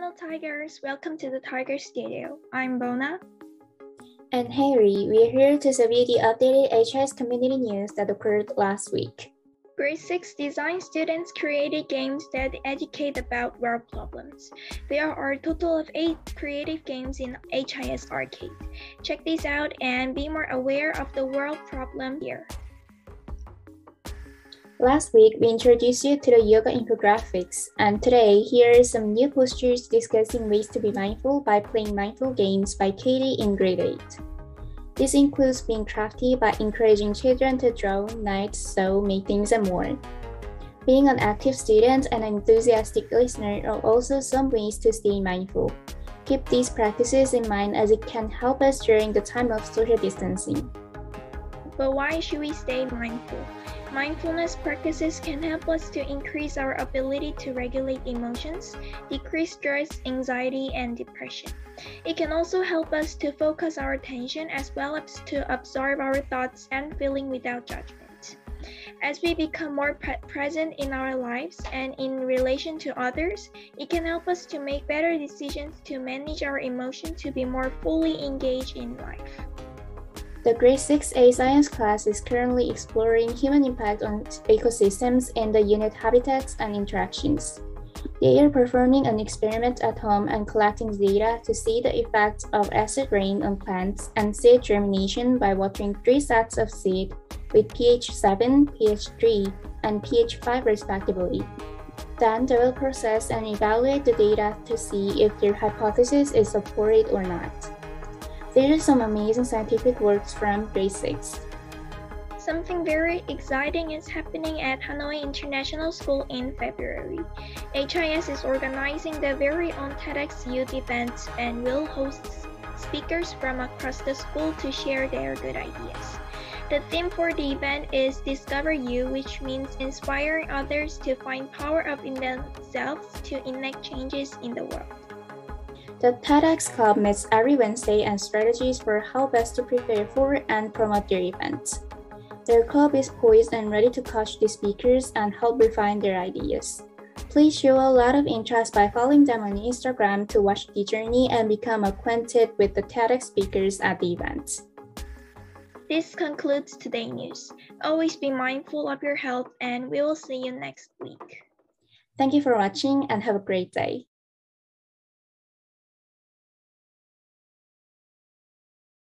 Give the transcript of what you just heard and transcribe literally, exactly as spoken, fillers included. Hello Tigers, welcome to the Tiger Studio. I'm Bona. And Harry, we're here to review the updated H I S community news that occurred last week. Grade six design students created games that educate about world problems. There are a total of eight creative games in H I S Arcade. Check these out and be more aware of the world problem here. Last week, we introduced you to the yoga infographics, and today, here are some new posters discussing ways to be mindful by playing mindful games by Katie in grade eight. This includes being crafty by encouraging children to draw, knit, sew, make things, and more. Being an active student and an enthusiastic listener are also some ways to stay mindful. Keep these practices in mind as it can help us during the time of social distancing. But why should we stay mindful? Mindfulness practices can help us to increase our ability to regulate emotions, decrease stress, anxiety, and depression. It can also help us to focus our attention as well as to absorb our thoughts and feelings without judgment. As we become more pre- present in our lives and in relation to others, it can help us to make better decisions to manage our emotions to be more fully engaged in life. The grade six A science class is currently exploring human impact on ecosystems and the unit habitats and interactions. They are performing an experiment at home and collecting data to see the effects of acid rain on plants and seed germination by watering three sets of seed with pH seven, pH three, and pH five respectively. Then they will process and evaluate the data to see if their hypothesis is supported or not. There are some amazing scientific works from grade six. Something very exciting is happening at Hanoi International School in February. H I S is organizing their very own TEDx Youth events and will host speakers from across the school to share their good ideas. The theme for the event is Discover You, which means inspiring others to find power up in themselves to enact changes in the world. The TEDx Club meets every Wednesday and strategies for how best to prepare for and promote their events. Their club is poised and ready to coach the speakers and help refine their ideas. Please show a lot of interest by following them on Instagram to watch the journey and become acquainted with the TEDx speakers at the event. This concludes today's news. Always be mindful of your health, and we will see you next week. Thank you for watching and have a great day.